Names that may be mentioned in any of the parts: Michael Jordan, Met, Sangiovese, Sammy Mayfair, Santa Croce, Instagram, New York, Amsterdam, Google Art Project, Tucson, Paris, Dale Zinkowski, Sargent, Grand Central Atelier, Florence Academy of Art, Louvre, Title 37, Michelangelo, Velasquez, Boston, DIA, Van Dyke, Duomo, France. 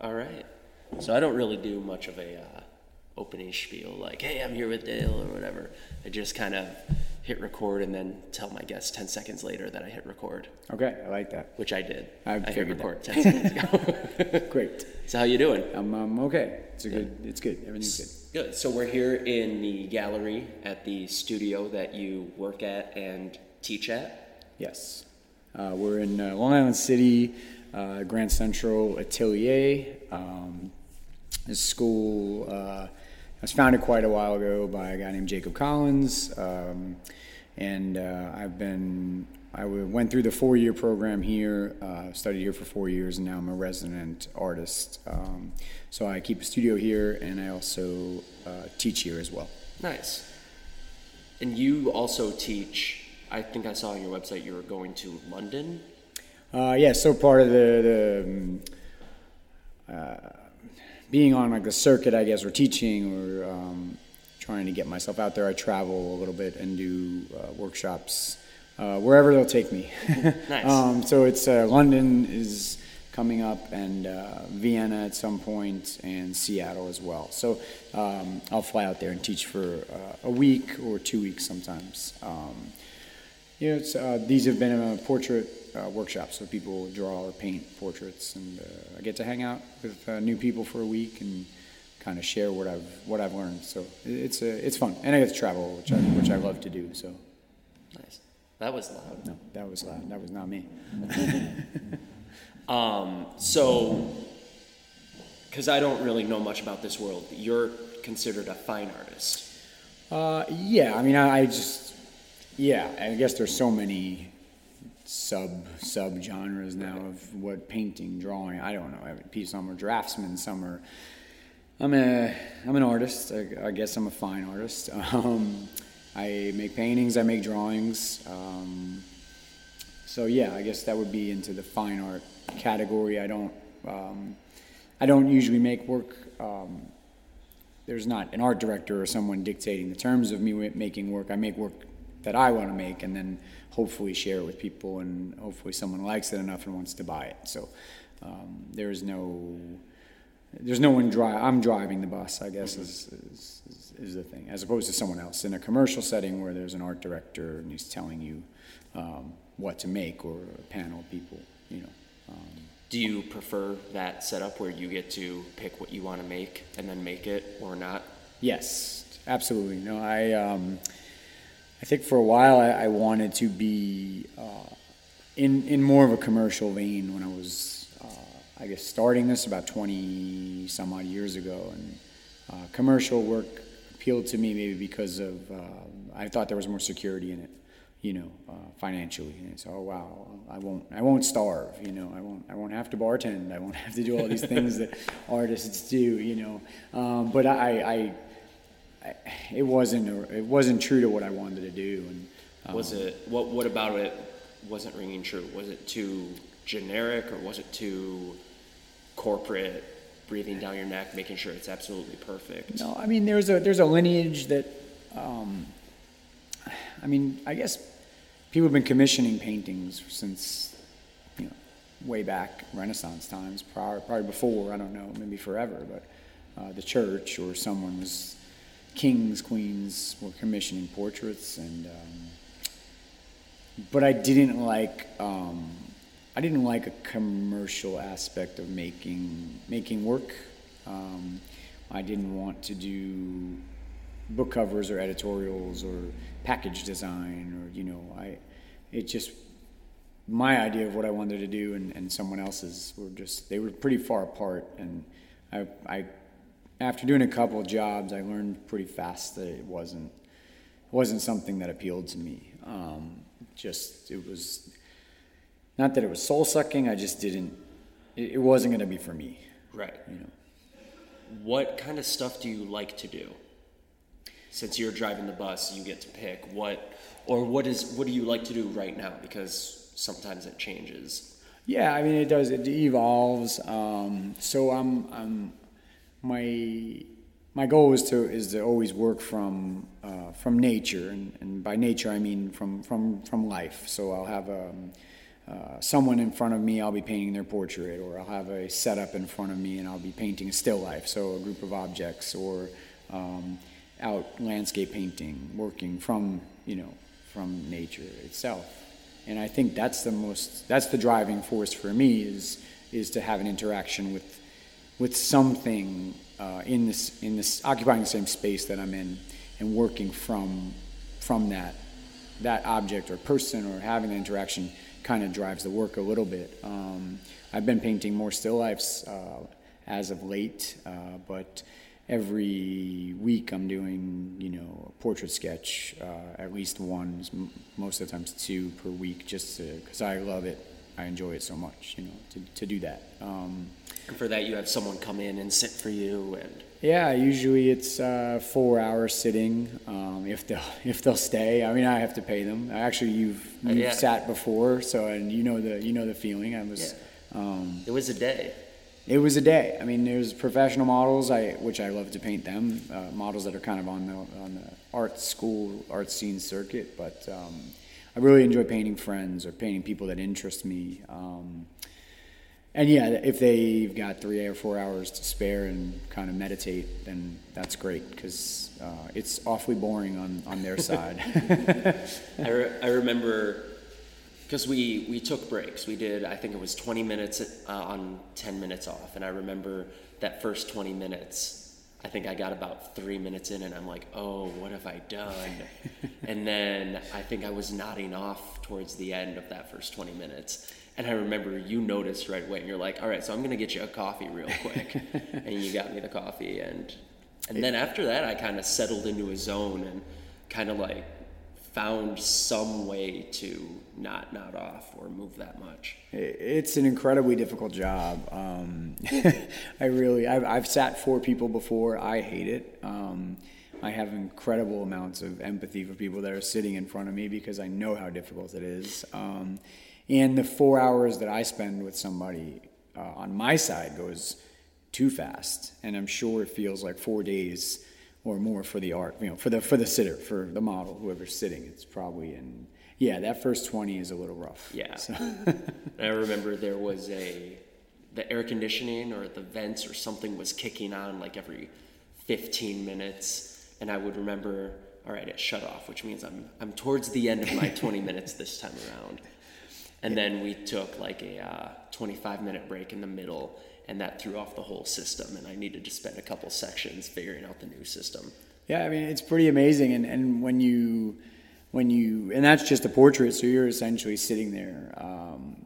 All right. So I don't really do much of a opening spiel like, hey, I'm here with Dale or whatever. I just kind of hit record and then tell my guests 10 seconds later that I hit record. Okay, I like that. Which I did. I hit record that. 10 seconds ago. Great. So how you doing? I'm okay. It's good. Everything's good. Good. So we're here in the gallery at the studio that you work at and teach at? Yes. We're in Long Island City, Grand Central Atelier. This school was founded quite a while ago by a guy named Jacob Collins, and I went through the four-year program here, studied here for 4 years, and now I'm a resident artist. So I keep a studio here, and I also teach here as well. Nice. And you also teach. I think I saw on your website you were going to London. Yeah. So part of the being on like the circuit, I guess, or teaching, or trying to get myself out there, I travel a little bit and do workshops wherever they'll take me. Nice. So it's London is coming up, and Vienna at some point, and Seattle as well. So I'll fly out there and teach for a week or 2 weeks sometimes. These have been a portrait workshop, so people draw or paint portraits, and I get to hang out with new people for a week and kind of share what I've learned. So it's fun, and I get to travel, which I love to do. So nice. That was loud. No, that was loud. That was not me. So, because I don't really know much about this world, you're considered a fine artist. Yeah. I mean, I guess there's so many sub genres now of what painting, drawing. I don't know. Some are draftsmen. Some are. I'm an artist. I guess I'm a fine artist. I make paintings. I make drawings. So yeah, I guess that would be into the fine art category. I don't usually make work. There's not an art director or someone dictating the terms of me making work. I make work that I want to make, and then hopefully share it with people, and hopefully someone likes it enough and wants to buy it. So there's no one. I'm driving the bus, I guess, is the thing, as opposed to someone else in a commercial setting where there's an art director and he's telling you what to make, or a panel of people. You know. Do you prefer that setup where you get to pick what you want to make and then make it, or not? Yes, absolutely. No, I think for a while I wanted to be in more of a commercial vein when I was, I guess, starting this about 20 some odd years ago. And commercial work appealed to me maybe because of, I thought there was more security in it, you know, financially. And it's, oh wow, I won't starve, you know, I won't have to bartend, I won't have to do all these things that artists do, you know. But it wasn't true to what I wanted to do. And was it what about it wasn't ringing true? Was it too generic, or was it too corporate, breathing down your neck, making sure it's absolutely perfect? No, I mean there's a lineage that I mean, I guess people have been commissioning paintings since, you know, way back Renaissance times, probably before, I don't know, maybe forever, but the church or someone was. Kings, queens were commissioning portraits, and but I didn't like a commercial aspect of making work. I didn't want to do book covers or editorials or package design, or you know, it's just my idea of what I wanted to do, and someone else's they were pretty far apart, and I after doing a couple of jobs, I learned pretty fast that it wasn't something that appealed to me. It was not that it was soul sucking. I just didn't. It wasn't going to be for me. Right. You know. What kind of stuff do you like to do? Since you're driving the bus, you get to pick what do you like to do right now? Because sometimes it changes. Yeah, I mean it does. It evolves. So I'm. My goal is to always work from nature, and by nature I mean from life. So I'll have someone in front of me, I'll be painting their portrait, or I'll have a setup in front of me and I'll be painting a still life, so a group of objects, or out landscape painting, working from, you know, from nature itself. And I think that's the most, that's the driving force for me, is to have an interaction with something in this occupying the same space that I'm in, and working from that object or person, or having an interaction kind of drives the work a little bit. I've been painting more still lifes as of late, but every week I'm doing, you know, a portrait sketch, at least one, most of the times two per week, just because I love it. I enjoy it so much, you know, to do that. And for that, you have someone come in and sit for you, and yeah, usually it's 4 hours sitting, if they'll stay. I mean, I have to pay them. Actually, you've yeah. sat before, so, and you know the feeling. I was. Yeah. It was a day. It was a day. I mean, there's professional models, which I love to paint them, models that are kind of on the art scene circuit, but. I really enjoy painting friends, or painting people that interest me. And yeah, if they've got 3 or 4 hours to spare and kind of meditate, then that's great, because it's awfully boring on their side. I remember, because we took breaks. We did, I think it was 20 minutes on, 10 minutes off. And I remember that first 20 minutes, I think I got about 3 minutes in and I'm like, oh, what have I done? And then I think I was nodding off towards the end of that first 20 minutes. And I remember you noticed right away and you're like, all right, so I'm going to get you a coffee real quick. And you got me the coffee. And then after that, I kind of settled into a zone and kind of like found some way to not nod off or move that much. It's an incredibly difficult job. I've sat for people before. I hate it. I have incredible amounts of empathy for people that are sitting in front of me, because I know how difficult it is. And the 4 hours that I spend with somebody on my side goes too fast. And I'm sure it feels like 4 days or more for the art, you know, for the sitter, for the model, whoever's sitting. It's probably in, yeah, that first 20 is a little rough. Yeah. So. I remember there was the air conditioning or the vents or something was kicking on like every 15 minutes. And I would remember, all right, it shut off, which means I'm towards the end of my 20 minutes this time around. And then we took like a 25-minute break in the middle, and that threw off the whole system, and I needed to spend a couple sections figuring out the new system. Yeah, I mean, it's pretty amazing, and when you and that's just a portrait, so you're essentially sitting there,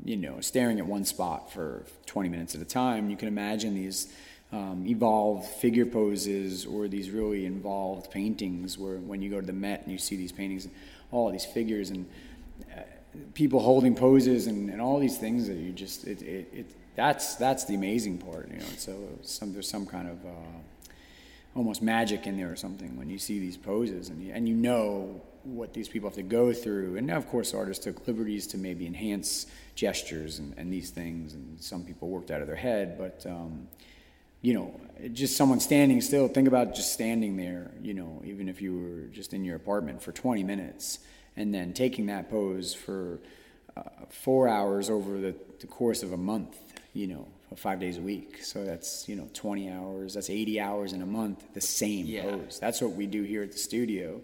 you know, staring at one spot for 20 minutes at a time. You can imagine these evolved figure poses, or these really involved paintings, where when you go to the Met and you see these paintings, all these figures and people holding poses and all these things that you just that's the amazing part, you know. So there's some kind of almost magic in there or something when you see these poses and you know what these people have to go through. And of course, artists took liberties to maybe enhance gestures and these things, and some people worked out of their head, but you know, just someone standing still, think about just standing there, you know, even if you were just in your apartment for 20 minutes. And then taking that pose for 4 hours over the course of a month, you know, 5 days a week. So that's, you know, 20 hours, that's 80 hours in a month, the same pose. That's what we do here at the studio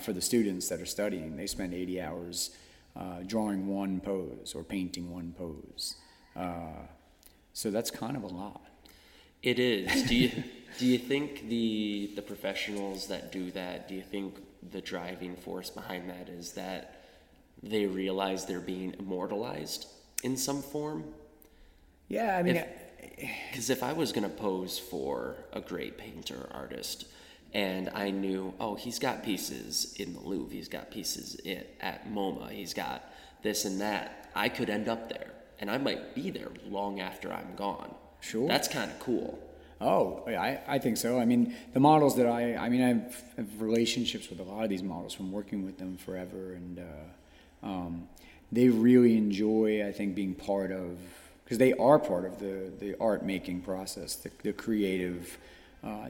for the students that are studying. They spend 80 hours drawing one pose or painting one pose. So that's kind of a lot. It is. Do you think the professionals that do that, do you think the driving force behind that is that they realize they're being immortalized in some form? Yeah, I mean, because if I was going to pose for a great painter artist, and I knew, oh, he's got pieces in the Louvre, he's got pieces at MoMA, he's got this and that, I could end up there, and I might be there long after I'm gone. Sure. That's kind of cool. Oh, yeah, I think so. I mean, the models that I have relationships with a lot of these models from working with them forever, and they really enjoy, I think, being part of, because they are part of the art-making process, the creative.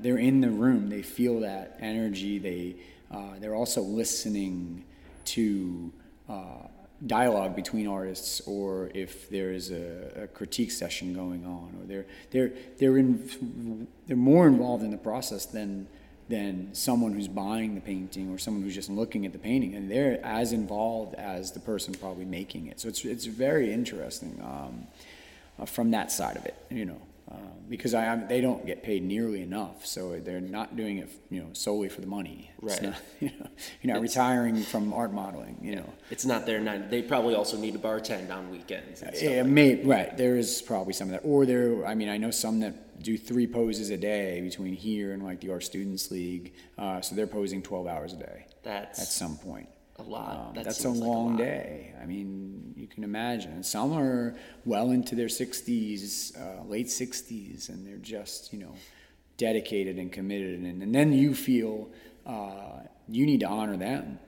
They're in the room. They feel that energy. They're also listening to dialogue between artists, or if there is a critique session going on, or they're more involved in the process than someone who's buying the painting or someone who's just looking at the painting, and they're as involved as the person probably making it. So it's very interesting from that side of it, you know, because they don't get paid nearly enough, so they're not doing it, you know, solely for the money. Right. It's not, you know, you're not retiring from art modeling. You know, it's not their nine. They probably also need to bartend on weekends. And stuff maybe, right. There is probably some of that, or there. I mean, I know some that do 3 poses a day between here and like the Art Students League. So they're posing 12 hours a day. That's at some point. A lot. That's a long day. I mean, you can imagine. Some are well into their 60s, late 60s, and they're just, you know, dedicated and committed. And then you feel you need to honor them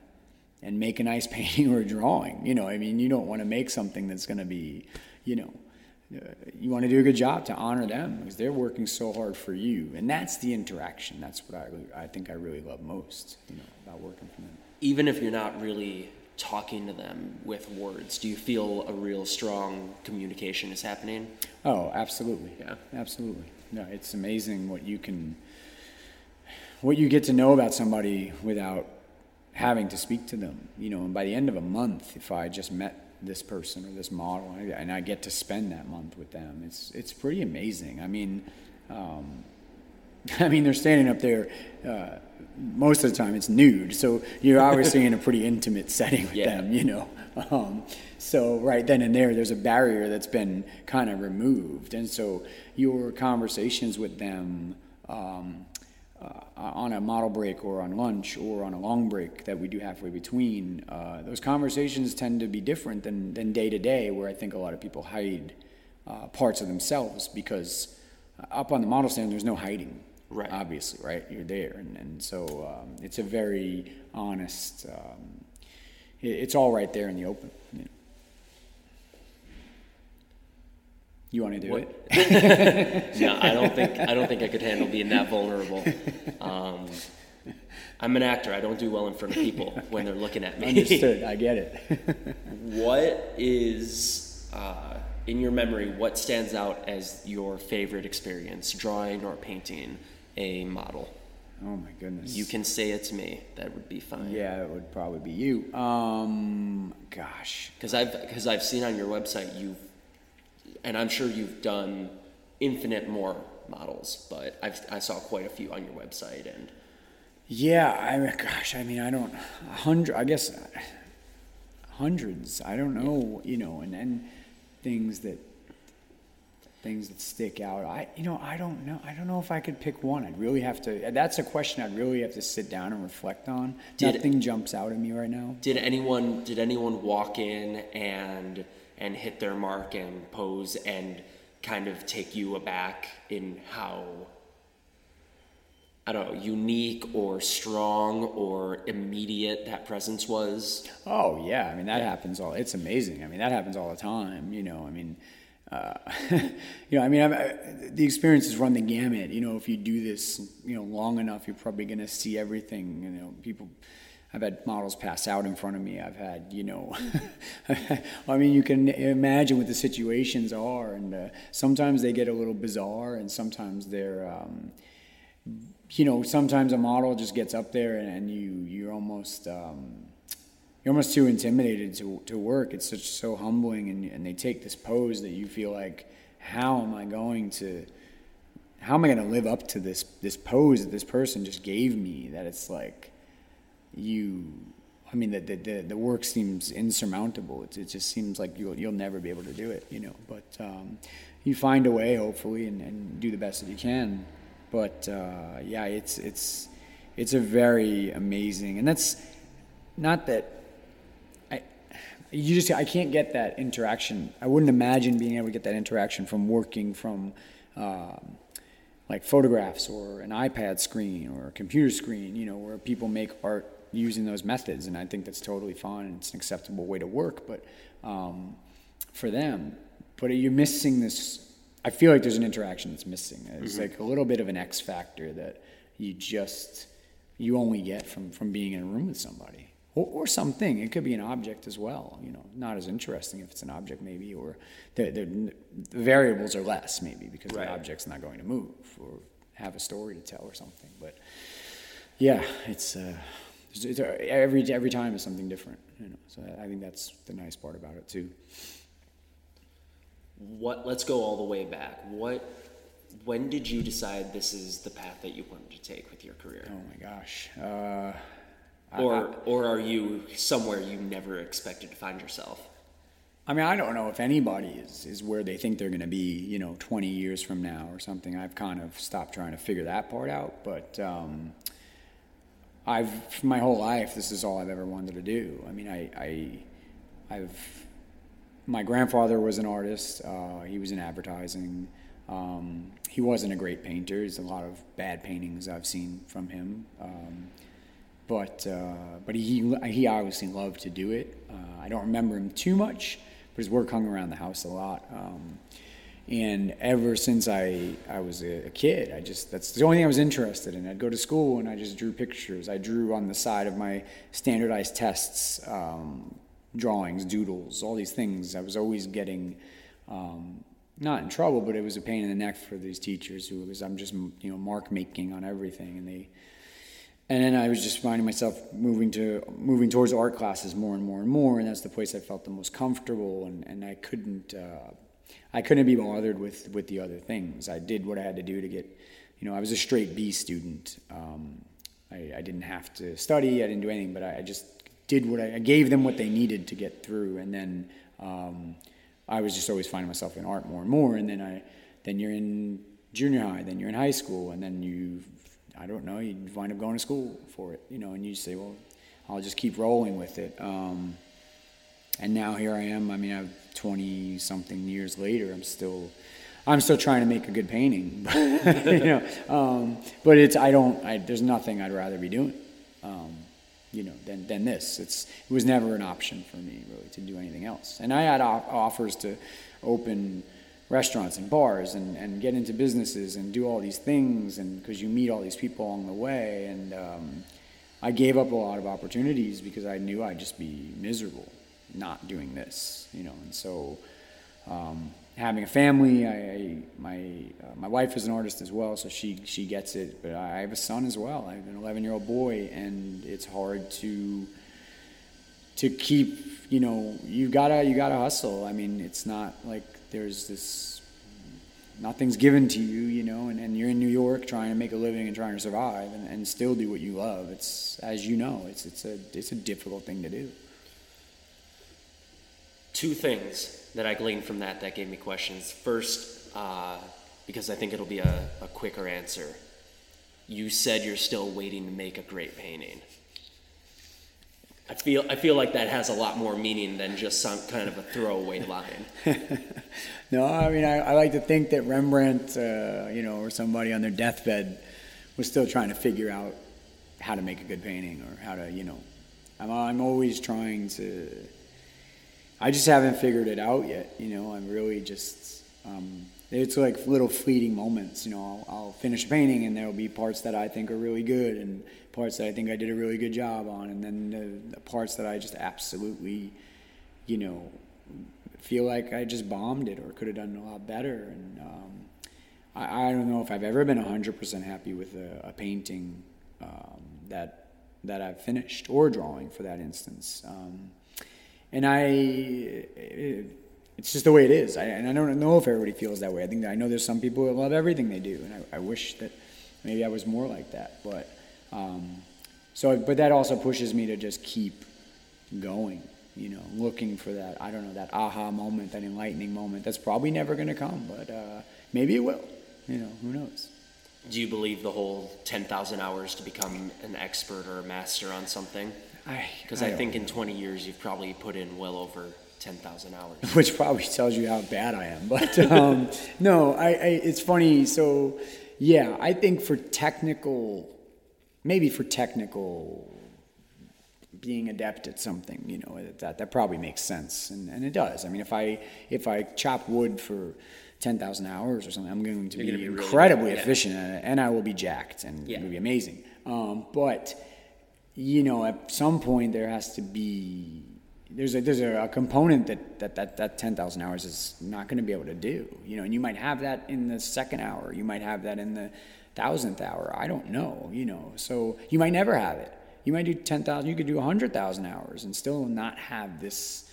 and make a nice painting or a drawing. You know, I mean, you don't want to make something that's going to be, you know, you want to do a good job to honor them because they're working so hard for you, and that's the interaction. That's what I think I really love most, you know, about working for them. Even if you're not really talking to them with words, do you feel a real strong communication is happening? Oh, absolutely. Yeah, absolutely. No, it's amazing what you get to know about somebody without having to speak to them. You know, and by the end of a month, if I just met this person or this model, and I get to spend that month with them, it's pretty amazing. I mean, they're standing up there. Most of the time, it's nude, so you're obviously in a pretty intimate setting with them, you know. So right then and there's a barrier that's been kind of removed, and so your conversations with them on a model break or on lunch or on a long break that we do halfway between, those conversations tend to be different than day to day, where I think a lot of people hide parts of themselves, because up on the model stand, there's no hiding. Right. Obviously, right? You're there. And so it's a very honest, it's all right there in the open. You want to do it? No, I don't think I could handle being that vulnerable. I'm an actor. I don't do well in front of people when they're looking at me. Understood. I get it. What is, in your memory, what stands out as your favorite experience, drawing or painting a model? Oh my goodness. You can say it's me. That would be fine. Yeah, it would probably be you. Gosh. Because I've seen on your website and I'm sure you've done infinite more models, but I saw quite a few on your website. And yeah, hundreds, I don't know, you know, and then things that stick out. I don't know if I could pick one. That's a question I'd really have to sit down and reflect on. Nothing jumps out at me right now. Did anyone walk in and hit their mark and pose and kind of take you aback in how, I don't know, unique or strong or immediate that presence was? Oh yeah, I mean that happens all. It's amazing. I mean that happens all the time. You know, I mean, you know, I mean the experiences run the gamut. You know, if you do this, you know, long enough, you're probably going to see everything. You know, people. I've had models pass out in front of me. I've had, you know, I mean, you can imagine what the situations are, and sometimes they get a little bizarre, and sometimes they're, you know, sometimes a model just gets up there, and you're almost too intimidated to work. It's so humbling, and they take this pose that you feel like, how am I going to live up to this pose that this person just gave me? That it's like. The work seems insurmountable. It just seems like you'll never be able to do it, you know. But you find a way, hopefully, and do the best that you can. But yeah, it's a very amazing, and that's not that. I can't get that interaction. I wouldn't imagine being able to get that interaction from working from. Like photographs or an iPad screen or a computer screen, you know, where people make art using those methods, and I think that's totally fine. It's an acceptable way to work, but for them, but you're missing this. I feel like there's an interaction that's missing. It's like a little bit of an X factor that you only get from being in a room with somebody. or something. It could be an object as well, you know, not as interesting if it's an object maybe, or the variables are less maybe because the object's not going to move or have a story to tell or something. But yeah, it's every time is something different, you know. So I think that's the nice part about it too. Let's go all the way back. When did you decide this is the path that you wanted to take with your career? Oh my gosh. Or are you somewhere you never expected to find yourself? I mean, I don't know if anybody is where they think they're going to be, you know, 20 years from now or something. I've kind of stopped trying to figure that part out, but for my whole life, this is all I've ever wanted to do. I mean, my grandfather was an artist. He was in advertising. He wasn't a great painter. There's a lot of bad paintings I've seen from him. But he obviously loved to do it. I don't remember him too much, but his work hung around the house a lot. And ever since I was a kid, that's the only thing I was interested in. I'd go to school and I just drew pictures. I drew on the side of my standardized tests, drawings, doodles, all these things. I was always getting, not in trouble, but it was a pain in the neck for these teachers I'm just, you know, mark making on everything. And then I was just finding myself moving towards art classes more and more and more, and that's the place I felt the most comfortable, and I couldn't be bothered with the other things. I did what I had to do to get, you know, I was a straight B student. I didn't have to study, I didn't do anything, but I just did what I gave them what they needed to get through, and then I was just always finding myself in art more and more, and then you're in junior high, then you're in high school, and then you wind up going to school for it, you know, and you say, well, I'll just keep rolling with it. And now here I am. I mean, I'm 20 something years later. I'm still trying to make a good painting, you know, but there's nothing I'd rather be doing, you know, than this. It was never an option for me really to do anything else. And I had offers to open restaurants and bars and get into businesses and do all these things, and because you meet all these people along the way, and I gave up a lot of opportunities because I knew I'd just be miserable not doing this, you know. And so having a family, my wife is an artist as well, so she gets it, but I have a son as well. I have an 11-year-old boy, and it's hard to keep, you know, you gotta hustle. I mean, it's not like there's this, nothing's given to you, you know, and you're in New York trying to make a living and trying to survive and still do what you love. It's, as you know, it's a difficult thing to do. Two things that I gleaned from that gave me questions. First, because I think it'll be a quicker answer. You said you're still waiting to make a great painting. I feel like that has a lot more meaning than just some kind of a throwaway line. No, I mean, I like to think that Rembrandt, you know, or somebody on their deathbed was still trying to figure out how to make a good painting, or how to, you know, I'm always trying to, I just haven't figured it out yet, you know. I'm really just, it's like little fleeting moments, you know. I'll finish a painting and there'll be parts that I think are really good and parts that I think I did a really good job on, and then the parts that I just absolutely, you know, feel like I just bombed it or could have done a lot better. And I don't know if I've ever been 100% happy with a painting that I've finished, or drawing for that instance. It's just the way it is. I don't know if everybody feels that way. I think that I know there's some people that love everything they do, and I wish that maybe I was more like that. But but that also pushes me to just keep going, you know, looking for that, I don't know, that aha moment, that enlightening moment. That's probably never going to come, but maybe it will. You know, who knows? Do you believe the whole 10,000 hours to become an expert or a master on something? Because I think in 20 years you've probably put in well over 10,000 hours, which probably tells you how bad I am. But no, it's funny. So yeah, I think for technical being adept at something, you know, that probably makes sense, and it does. I mean, if I chop wood for 10,000 hours or something, I'm going to be incredibly really efficient at it, and I will be jacked, and it will be amazing. But you know, at some point there has to be, there's a component that 10,000 hours is not going to be able to do, you know, and you might have that in the second hour, you might have that in the 1,000th hour, I don't know, you know, so you might never have it. You might do 10,000, you could do 100,000 hours and still not have this,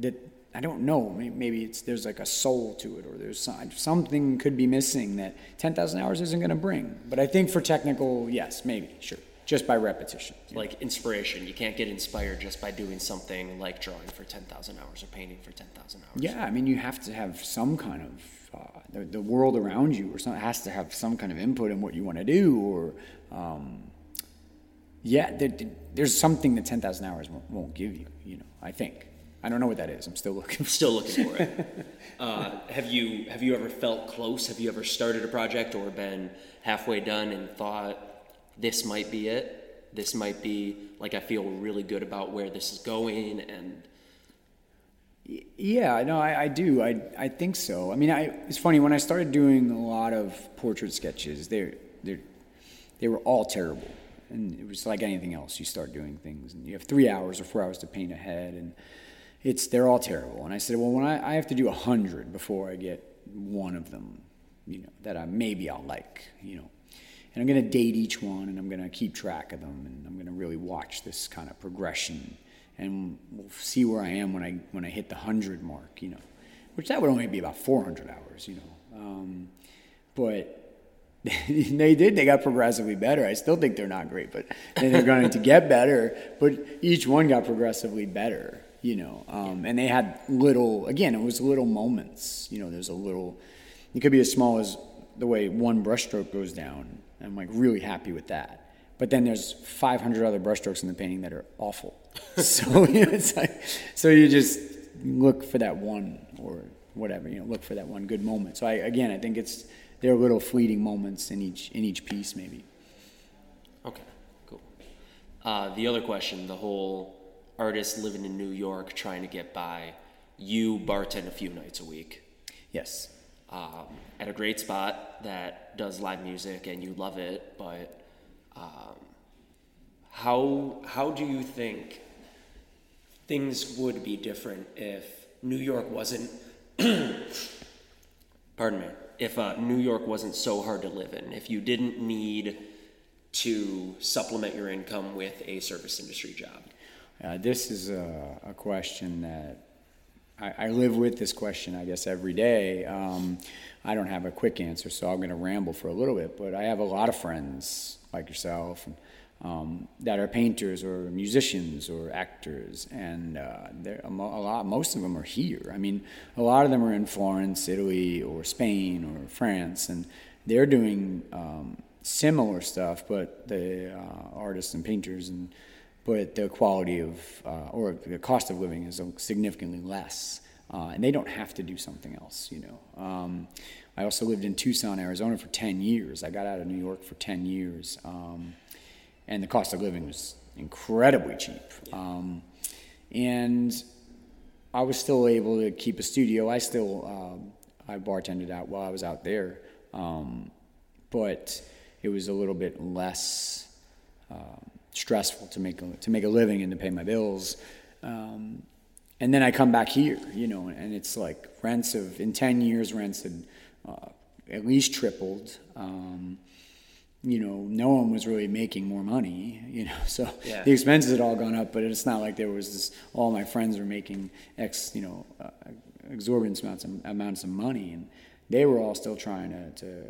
that, I don't know, maybe it's, there's like a soul to it, or there's something could be missing that 10,000 hours isn't going to bring. But I think for technical, yes, maybe, sure, just by repetition. Like inspiration, you can't get inspired just by doing something like drawing for 10,000 hours or painting for 10,000 hours. Yeah, I mean, you have to have some kind of, the world around you or something has to have some kind of input in what you want to do, or... yeah, there's something that 10,000 hours won't give you, you know, I think. I don't know what that is. I'm still looking for it. Have you ever felt close? Have you ever started a project or been halfway done and thought, this might be it? This might be, like, I feel really good about where this is going, and... Yeah, no, I do. I think so. I mean, it's funny, when I started doing a lot of portrait sketches, they were all terrible. And it was like anything else. You start doing things, and you have 3 hours or 4 hours to paint a head, and they're all terrible. And I said, well, when I have to do 100 before I get one of them, you know, that maybe I'll like, you know. And I'm going to date each one, and I'm going to keep track of them, and I'm going to really watch this kind of progression, and we'll see where I am when I hit the 100 mark, you know, which that would only be about 400 hours, you know. But they did. They got progressively better. I still think they're not great, but they're going to get better. But each one got progressively better, you know. And they had little. Again, it was little moments. You know, there's a little. It could be as small as the way one brushstroke goes down. I'm like really happy with that. But then there's 500 other brushstrokes in the painting that are awful. So you know, it's like, so you just look for that one or whatever. You know, look for that one good moment. So I think it's. There are little fleeting moments in each piece, maybe. Okay, cool. The other question, the whole artist living in New York trying to get by. You bartend a few nights a week. Yes. At a great spot that does live music, and you love it. But how do you think things would be different if New York wasn't? Pardon me. If New York wasn't so hard to live in, if you didn't need to supplement your income with a service industry job? This is a question that I live with this question, I guess, every day. I don't have a quick answer, so I'm going to ramble for a little bit, but I have a lot of friends like yourself that are painters or musicians or actors, and most of them are here. I mean, a lot of them are in Florence, Italy, or Spain, or France, and they're doing similar stuff. But the artists and painters, but the quality of or the cost of living is significantly less, and they don't have to do something else, you know. I also lived in Tucson, Arizona, for 10 years. I got out of New York for 10 years. And the cost of living was incredibly cheap. And I was still able to keep a studio. I still, I bartended out while I was out there. But it was a little bit less stressful to make a living and to pay my bills. And then I come back here, you know, and it's like in 10 years, rents had at least tripled. You know, no one was really making more money, you know, so yeah. The expenses had all gone up, but it's not like there was this, all my friends were making exorbitant amounts of money, and they were all still trying to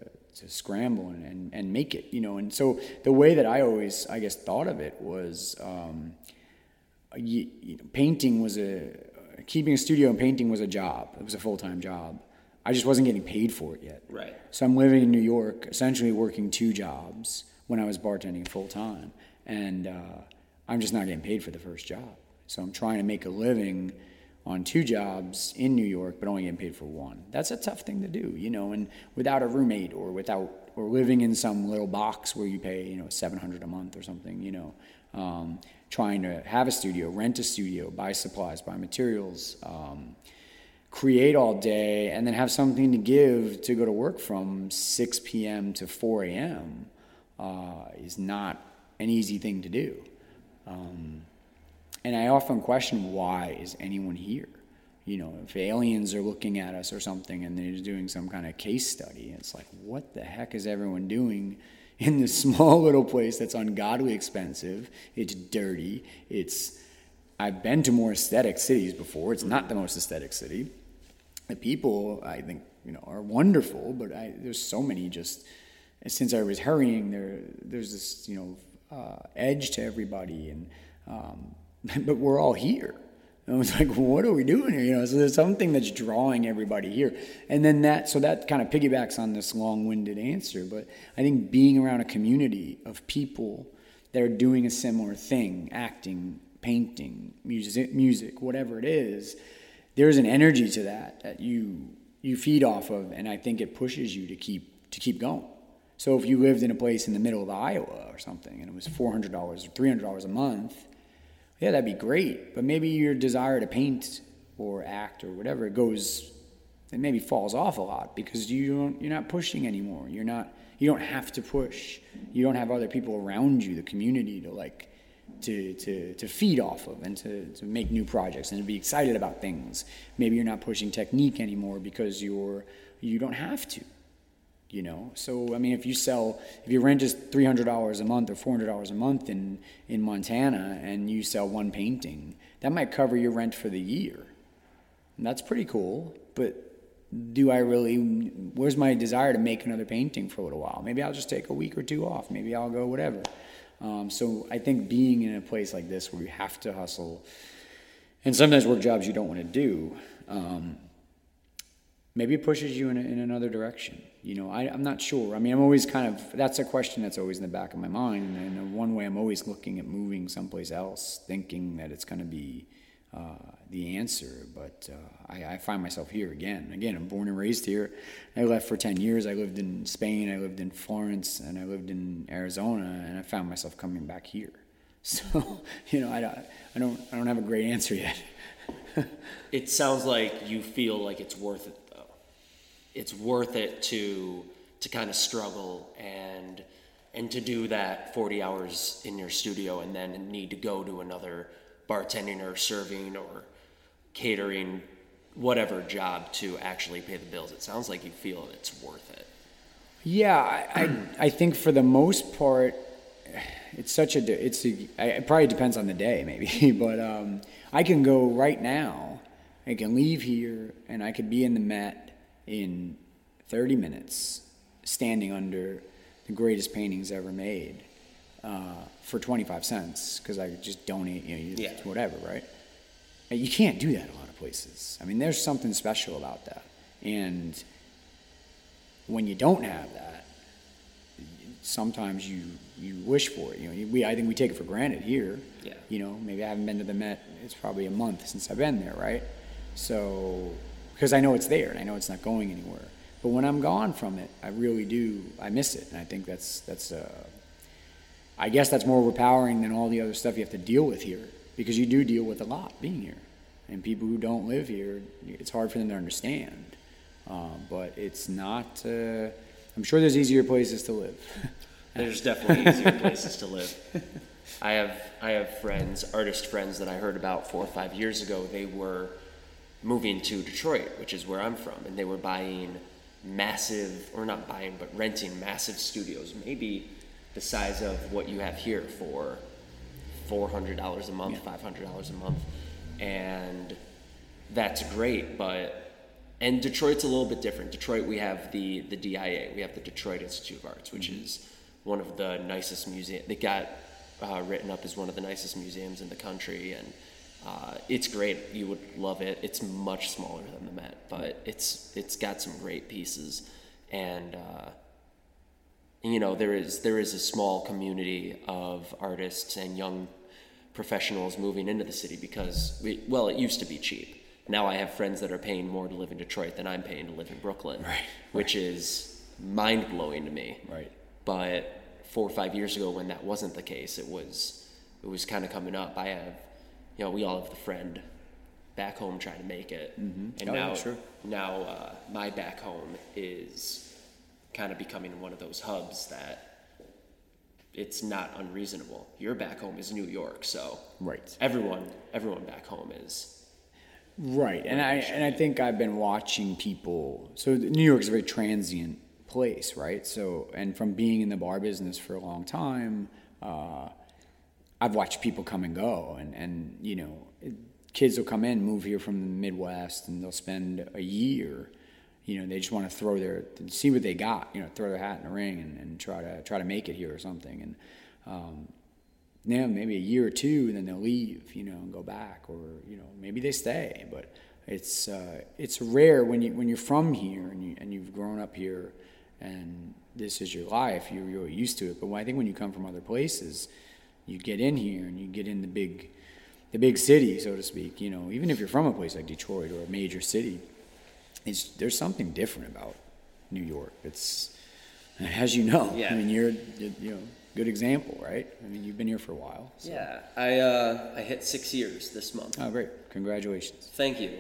scramble and make it, you know. And so the way that I always, I guess, thought of it was, painting was keeping a studio and painting was a job. It was a full-time job. I just wasn't getting paid for it yet. Right. So I'm living in New York, essentially working two jobs when I was bartending full time. And I'm just not getting paid for the first job. So I'm trying to make a living on two jobs in New York, but only getting paid for one. That's a tough thing to do, you know, and without a roommate or living in some little box where you pay, you know, $700 a month or something, you know, trying to have a studio, rent a studio, buy supplies, buy materials, create all day, and then have something to give to go to work from 6 p.m. to 4 a.m. Is not an easy thing to do. And I often question, why is anyone here? You know, if aliens are looking at us or something and they're doing some kind of case study, it's like, what the heck is everyone doing in this small little place that's ungodly expensive? It's dirty. I've been to more aesthetic cities before. It's not the most aesthetic city. The people, I think, you know, are wonderful, but there's so many just, since I was hurrying, there's this, you know, edge to everybody, and but we're all here. And I was like, well, what are we doing here? You know, so there's something that's drawing everybody here. And then that kind of piggybacks on this long-winded answer, but I think being around a community of people that are doing a similar thing, acting, painting, music, whatever it is, there's an energy to that you feed off of, and I think it pushes you to keep going. So if you lived in a place in the middle of Iowa or something, and it was $400 or $300 a month, yeah, that'd be great. But maybe your desire to paint or act or whatever goes, it maybe falls off a lot because you're not pushing anymore. You don't have to push. You don't have other people around you, the community to feed off of, and to make new projects and to be excited about things. Maybe you're not pushing technique anymore because you don't have to. You know, so I mean, if your rent is $300 a month or $400 a month in Montana, and you sell one painting, that might cover your rent for the year. And that's pretty cool. But where's my desire to make another painting for a little while? Maybe I'll just take a week or two off. Maybe I'll go whatever. So I think being in a place like this where you have to hustle and sometimes work jobs you don't want to do, maybe it pushes you in another direction. You know, I'm not sure. I mean, I'm always that's a question that's always in the back of my mind. And in one way, I'm always looking at moving someplace else, thinking that it's going to be the answer. But I find myself here again. Again, I'm born and raised here. I left for 10 years. I lived in Spain. I lived in Florence. And I lived in Arizona. And I found myself coming back here. So, you know, I don't have a great answer yet. It sounds like you feel like it's worth it. It's worth it to kind of struggle and to do that 40 hours in your studio and then need to go to another bartending or serving or catering, whatever job, to actually pay the bills. It sounds like you feel it's worth it. Yeah, I think for the most part, it probably depends on the day maybe, but I can go right now, I can leave here, and I could be in the Met in 30 minutes, standing under the greatest paintings ever made for 25 cents, because I just donate, whatever, right? You can't do that in a lot of places. I mean, there's something special about that. And when you don't have that, sometimes you wish for it. You know, I think we take it for granted here. Yeah. You know, maybe I haven't been to the Met. It's probably a month since I've been there, right? So, because I know it's there and I know it's not going anywhere. But when I'm gone from it, I really do, I miss it. And I think I guess that's more overpowering than all the other stuff you have to deal with here, because you do deal with a lot being here. And people who don't live here, it's hard for them to understand. But it's not, I'm sure there's easier places to live. There's definitely easier places to live. I have friends, artist friends that I heard about 4 or 5 years ago. They were moving to Detroit, which is where I'm from, and they were renting massive studios, maybe the size of what you have here, for $400 a month, $500 a month. And that's great, and Detroit's a little bit different. Detroit, we have the DIA, we have the Detroit Institute of Arts, which is one of the nicest museums. They got written up as one of the nicest museums in the country, and it's great. You would love it. It's much smaller than the Met, but it's got some great pieces, and you know, there is a small community of artists and young professionals moving into the city because it used to be cheap. Now I have friends that are paying more to live in Detroit than I'm paying to live in Brooklyn, which is mind blowing to me. Right. But 4 or 5 years ago, when that wasn't the case, it was kind of coming up. I have. You know, we all have the friend back home trying to make it. Mm-hmm. And now my back home is kind of becoming one of those hubs that it's not unreasonable. Your back home is New York, so right. Everyone back home is right. And I think I've been watching people. So New York is a very transient place, right? So, and from being in the bar business for a long time, I've watched people come and go, and you know, kids will come in, move here from the Midwest, and they'll spend a year. You know, they just want to see what they got. You know, throw their hat in the ring and try to make it here or something. And now maybe a year or two, and then they'll leave. You know, and go back, or you know, maybe they stay. But it's rare when you're from here and you've grown up here, and this is your life. You're used to it. But I think when you come from other places, you get in here and you get in the big city, so to speak. You know, even if you're from a place like Detroit or a major city. There's something different about New York. It's, as you know, yeah. I mean, you're good example, right? I mean, you've been here for a while. So. Yeah, I hit 6 years this month. Oh, great! Congratulations. Thank you.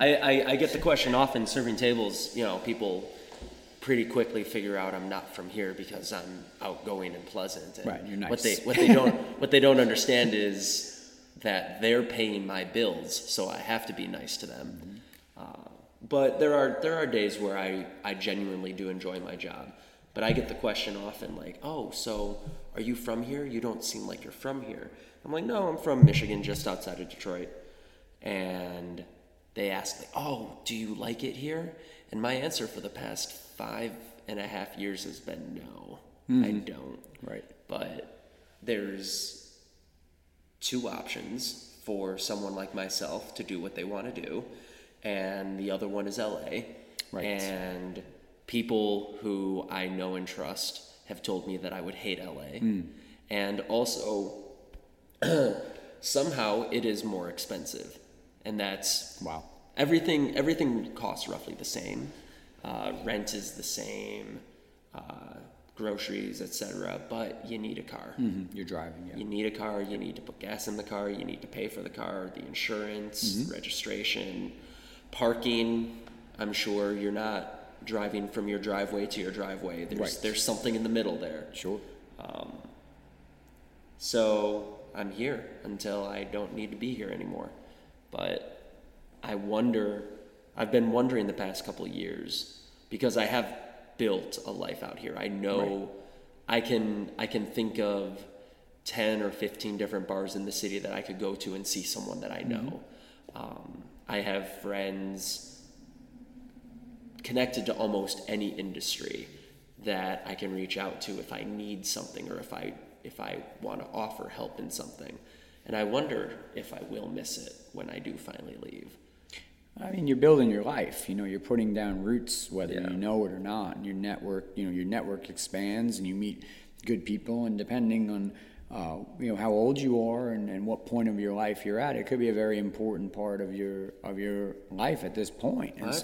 I get the question often serving tables. You know, people pretty quickly figure out I'm not from here because I'm outgoing and pleasant. And right, you're nice. What they don't understand is that they're paying my bills, so I have to be nice to them. Mm-hmm. But there are days where I genuinely do enjoy my job, but I get the question often like, oh, so are you from here? You don't seem like you're from here. I'm like, no, I'm from Michigan, just outside of Detroit. And they ask, like, oh, do you like it here? And my answer for the past 5.5 years has been no, I don't. Right. But there's two options for someone like myself to do what they want to do. And the other one is LA. Right. And people who I know and trust have told me that I would hate LA. Mm. And also, somehow it is more expensive. And that's... Wow. Everything costs roughly the same. Rent is the same. Groceries, etc. But you need a car. Mm-hmm. You're driving, yeah. You need a car. You need to put gas in the car. You need to pay for the car, the insurance, registration... Parking, I'm sure you're not driving from your driveway to your driveway. There's something in the middle there. Sure. So I'm here until I don't need to be here anymore. But I've been wondering the past couple of years because I have built a life out here. I know right. I can think of 10 or 15 different bars in the city that I could go to and see someone that I know. I have friends connected to almost any industry that I can reach out to if I need something or if I want to offer help in something. And I wonder if I will miss it when I do finally leave. I mean, you're building your life. You know, you're putting down roots, whether you know it or not. And your network expands, and you meet good people. And depending on how old you are and what point of your life you're at, it could be a very important part of your life at this point. And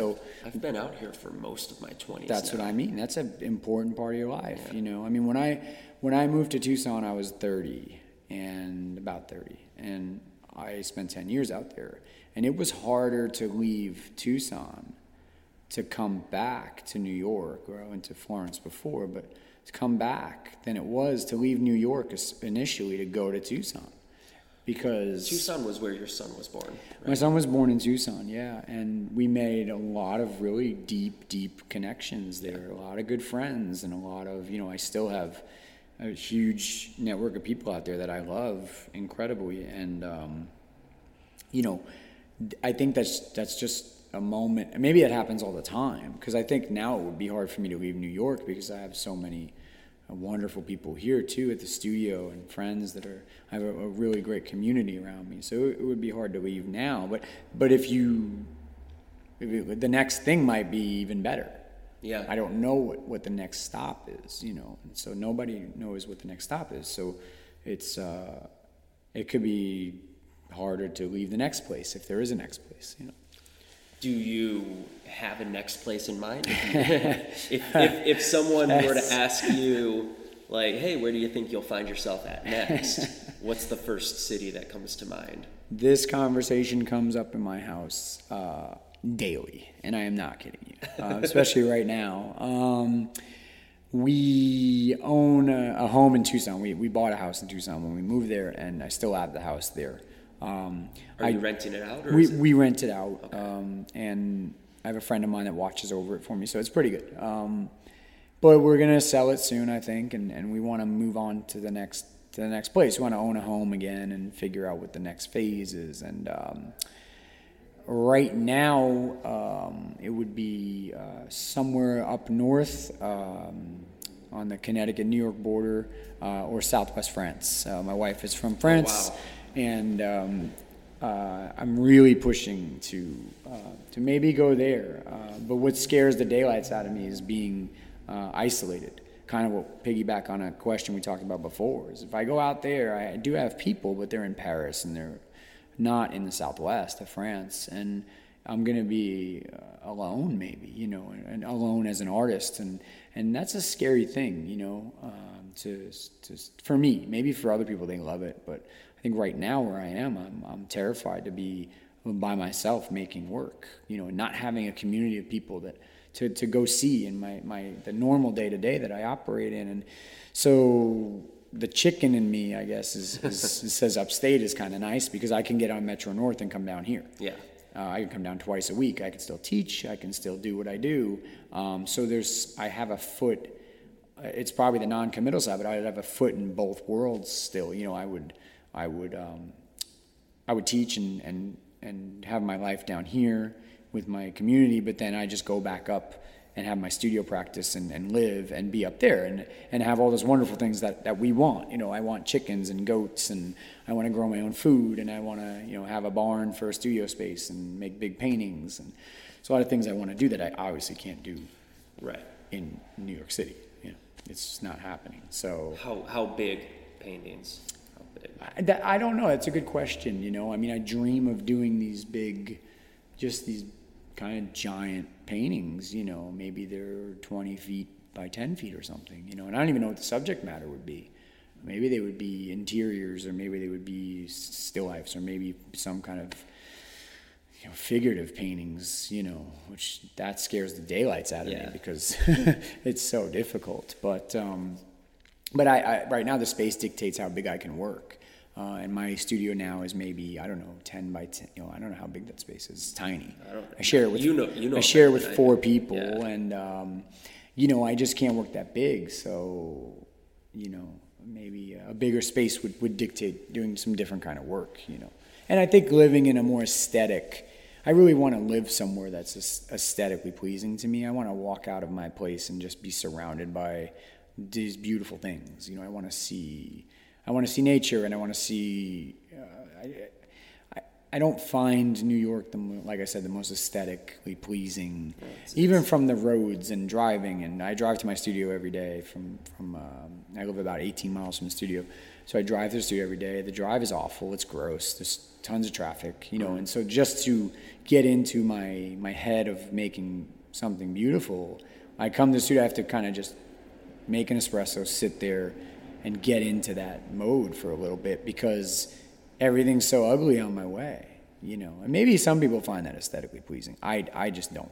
I've been out here for most of my 20s. That's now. What I mean. That's an important part of your life. Yeah. You know, I mean, when I moved to Tucson, I was 30, and I spent 10 years out there. And it was harder to leave Tucson to come back to New York, or I went to Florence before, but to come back than it was to leave New York initially to go to Tucson, because Tucson was where your son was born. Right? My son was born in Tucson, yeah, and we made a lot of really deep connections there, a lot of good friends, and a lot of, you know, I still have a huge network of people out there that I love incredibly, and you know, I think that's just a moment. Maybe it happens all the time, because I think now it would be hard for me to leave New York because I have so many wonderful people here too at the studio, and friends that are, I have a really great community around me. So it would be hard to leave now, but the next thing might be even better. Yeah. I don't know what the next stop is, you know, and so nobody knows what the next stop is. So it's, it could be harder to leave the next place if there is a next place, you know. Do you have a next place in mind? If someone were to ask you, like, hey, where do you think you'll find yourself at next? What's the first city that comes to mind? This conversation comes up in my house daily, and I am not kidding you, especially right now. We own a home in Tucson. We bought a house in Tucson when we moved there, and I still have the house there. Are you renting it out? Or we rent it out, okay. And I have a friend of mine that watches over it for me, so it's pretty good. But we're gonna sell it soon, I think, and we want to move on to the next place. We want to own a home again and figure out what the next phase is. And right now, it would be somewhere up north on the Connecticut-New York border or southwest France. My wife is from France. Oh, wow. And I'm really pushing to maybe go there. But what scares the daylights out of me is being isolated. Kind of will piggyback on a question we talked about before. Is if I go out there, I do have people, but they're in Paris and they're not in the southwest of France. And I'm going to be alone, maybe, and alone as an artist. And that's a scary thing, for me. Maybe for other people, they love it, but I think right now where I am, I'm terrified to be by myself making work, and not having a community of people that to go see in the normal day-to-day that I operate in. And so the chicken in me, I guess, is says upstate is kind of nice because I can get on Metro North and come down here. Yeah. I can come down twice a week. I can still teach. I can still do what I do. So I have a foot. It's probably the non-committal side, but I have a foot in both worlds still. I would teach and have my life down here with my community, but then I just go back up and have my studio practice and live and be up there and have all those wonderful things that we want. I want chickens and goats, and I want to grow my own food, and I want to have a barn for a studio space and make big paintings, and there's a lot of things I want to do that I obviously can't do right in New York City. It's just not happening. So how big paintings? I don't know. That's a good question. I dream of doing these big, just these kind of giant paintings. Maybe they're 20 feet by 10 feet or something. And I don't even know what the subject matter would be. Maybe they would be interiors, or maybe they would be still lifes, or maybe some kind of figurative paintings. Which that scares the daylights out of me because it's so difficult. But I right now the space dictates how big I can work, and my studio now is maybe 10 by 10. I don't know how big that space is. It's tiny. I share it with I share it with four people, and I just can't work that big. So maybe a bigger space would dictate doing some different kind of work. And I think living in a more aesthetic. I really want to live somewhere that's aesthetically pleasing to me. I want to walk out of my place and just be surrounded by these beautiful things. I want to see nature, and I want to see. I don't find New York, like I said, the most aesthetically pleasing, even from the roads and driving. And I drive to my studio every day. I live about 18 miles from the studio, so I drive to the studio every day. The drive is awful. It's gross. There's tons of traffic, And so just to get into my head of making something beautiful, I come to the studio. I have to kind of just make an espresso, sit there, and get into that mode for a little bit because everything's so ugly on my way, And maybe some people find that aesthetically pleasing. I just don't,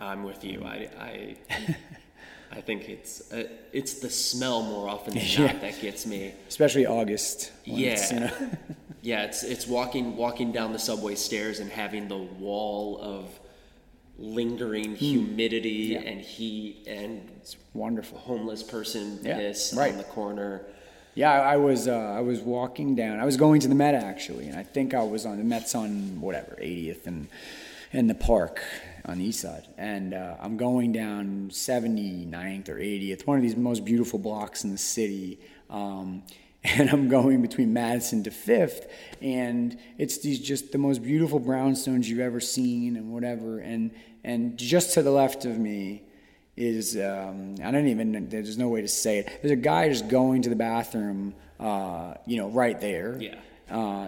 I'm with you. I think it's the smell more often than not that gets me. Especially August. It's walking down the subway stairs and having the wall of lingering humidity and heat, and it's wonderful homeless person piss on the corner. I was walking down. I was going to the Met actually, and I think I was on the Met's on 80th and the Park on the east side, and I'm going down 79th or 80th, one of these most beautiful blocks in the city. And I'm going between Madison to 5th, and it's these just the most beautiful brownstones you've ever seen and whatever. And just to the left of me is, there's no way to say it. There's a guy just going to the bathroom, right there. Yeah.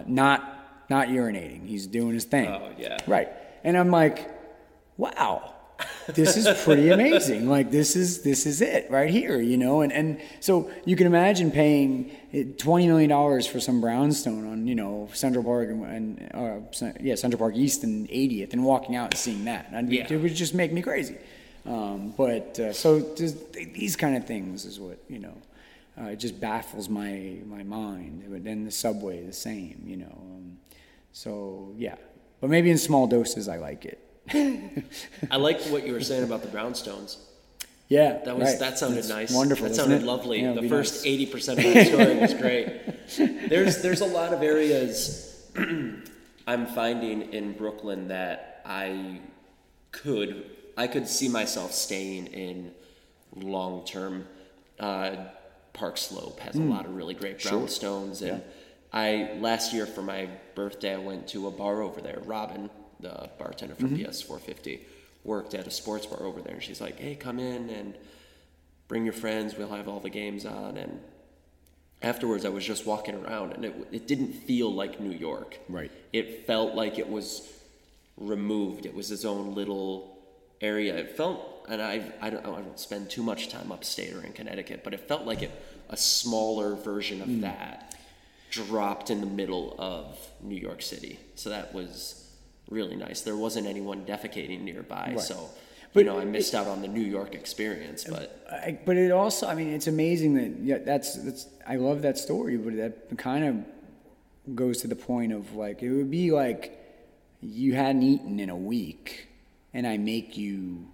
Not urinating. He's doing his thing. Oh, yeah. Right. And I'm like, wow. This is pretty amazing. Like this is it right here, And so you can imagine paying $20 million for some brownstone on Central Park and Central Park East and 80th, and walking out and seeing that. It would just make me crazy. So just these kind of things is what, you know, it just baffles my mind. But then the subway, the same, you know. So, yeah. But maybe in small doses, I like it. I liked what you were saying about the brownstones. Yeah, that sounded nice. Wonderful. That sounded lovely. Yeah, the first 80% of the story was great. There's a lot of areas I'm finding in Brooklyn that I could see myself staying in long term. Park Slope has a lot of really great brownstones, sure. And yeah. Last year for my birthday I went to a bar over there. Robin, the bartender from PS450. Worked at a sports bar over there, and she's like, hey, come in and bring your friends, we'll have all the games on. And afterwards I was just walking around, and it didn't feel like New York. Right. It felt like it was removed. It was its own little area. It felt, and I don't spend too much time upstate or in Connecticut, but it felt like a smaller version of that dropped in the middle of New York City. So that was really nice. There wasn't anyone defecating nearby, right. So I missed out on the New York experience. But it also, I mean, it's amazing that that's I love that story, but that kind of goes to the point of like it would be like you hadn't eaten in a week, and I make you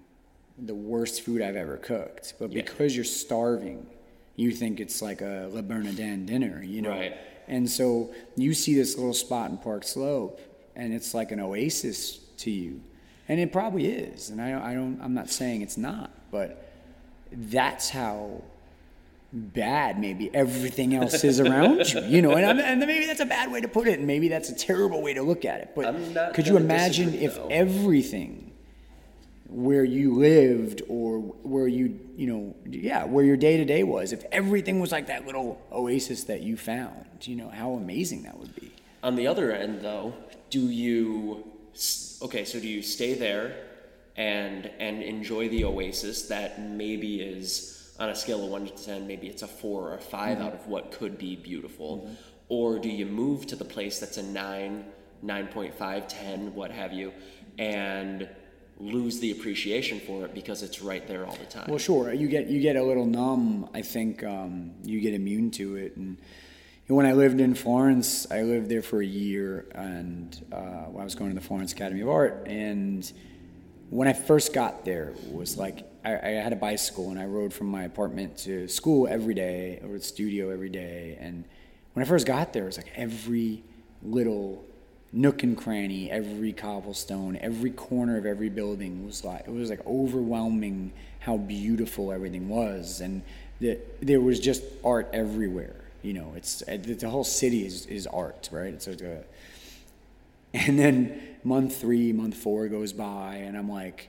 the worst food I've ever cooked, but because you're starving, you think it's like a Le Bernardin dinner, you know. Right. And so you see this little spot in Park Slope. And it's like an oasis to you, and it probably is. And I'm not saying it's not, but that's how bad maybe everything else is around you, you know. And maybe that's a bad way to put it, and maybe that's a terrible way to look at it. But could you imagine if everything where you lived or where where your day to day was, if everything was like that little oasis that you found, you know, how amazing that would be. On the other end, though. Do you stay there and enjoy the oasis that maybe is on a scale of 1 to 10, maybe it's a 4 or a 5 out of what could be beautiful, or do you move to the place that's a 9, 9.5, 10, what have you, and lose the appreciation for it because it's right there all the time? Well, sure, you get a little numb. I think you get immune to it. And when I lived in Florence, I lived there for a year, and I was going to the Florence Academy of Art. And when I first got there, it was like I had a bicycle, and I rode from my apartment to school every day, or the studio every day. And when I first got there, it was like every little nook and cranny, every cobblestone, every corner of every building was like overwhelming how beautiful everything was, and there was just art everywhere. You know, it's the whole city is art, right? It's like and then month 3, month 4 goes by, and I'm like,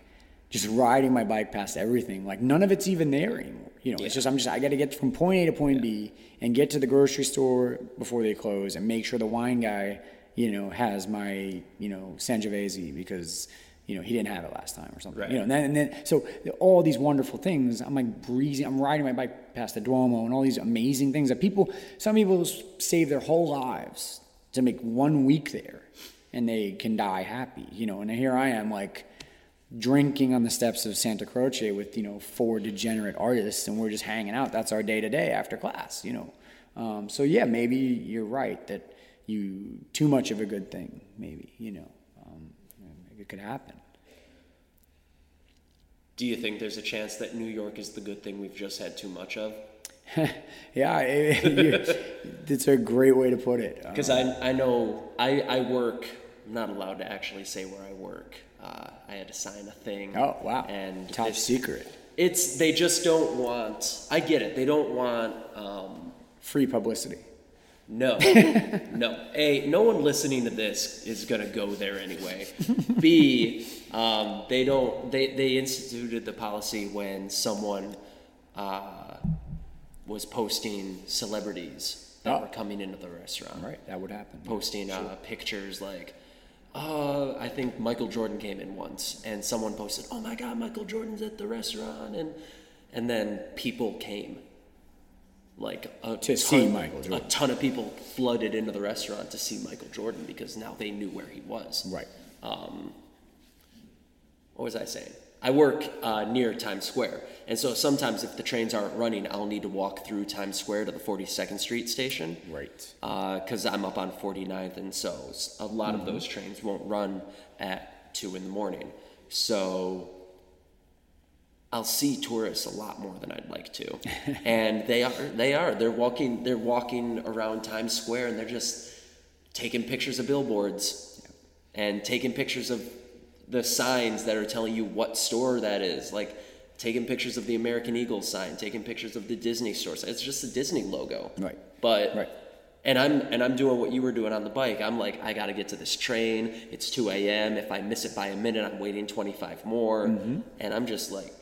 just riding my bike past everything. Like none of it's even there anymore. You know, it's just I got to get from point A to point B and get to the grocery store before they close and make sure the wine guy, you know, has my Sangiovese because he didn't have it last time or something. Right. You know, and then so all these wonderful things. I'm like breezing. I'm riding my bike past the Duomo and all these amazing things that some people save their whole lives to make 1 week there, and they can die happy. You know, and here I am like drinking on the steps of Santa Croce with 4 degenerate artists, and we're just hanging out. That's our day to day after class. You know, so yeah, maybe you're right that you too much of a good thing. Maybe it could happen. Do you think there's a chance that New York is the good thing we've just had too much of? Yeah, it's a great way to put it. Because I know I work, I'm not allowed to actually say where I work. I had to sign a thing. Oh, wow. And top secret. It's, they just don't want, I get it, they don't want... free publicity. No, no. A, no one listening to this is going to go there anyway. B, they instituted the policy when someone was posting celebrities that were coming into the restaurant. Right, that would happen. Posting pictures like, I think Michael Jordan came in once, and someone posted, oh my God, Michael Jordan's at the restaurant. And then people came. Like a ton of people flooded into the restaurant to see Michael Jordan because now they knew where he was. Right. What was I saying? I work near Times Square. And so sometimes if the trains aren't running, I'll need to walk through Times Square to the 42nd Street station. Right. Because I'm up on 49th, and so a lot of those trains won't run at 2 in the morning. So I'll see tourists a lot more than I'd like to. And they're walking around Times Square, and they're just taking pictures of billboards and taking pictures of the signs that are telling you what store that is, like taking pictures of the American Eagle sign, taking pictures of the Disney store. It's just a Disney logo. Right. But right. And I'm doing what you were doing on the bike. I'm like, I got to get to this train. It's 2 a.m. If I miss it by a minute, I'm waiting 25 more. Mm-hmm. And I'm just like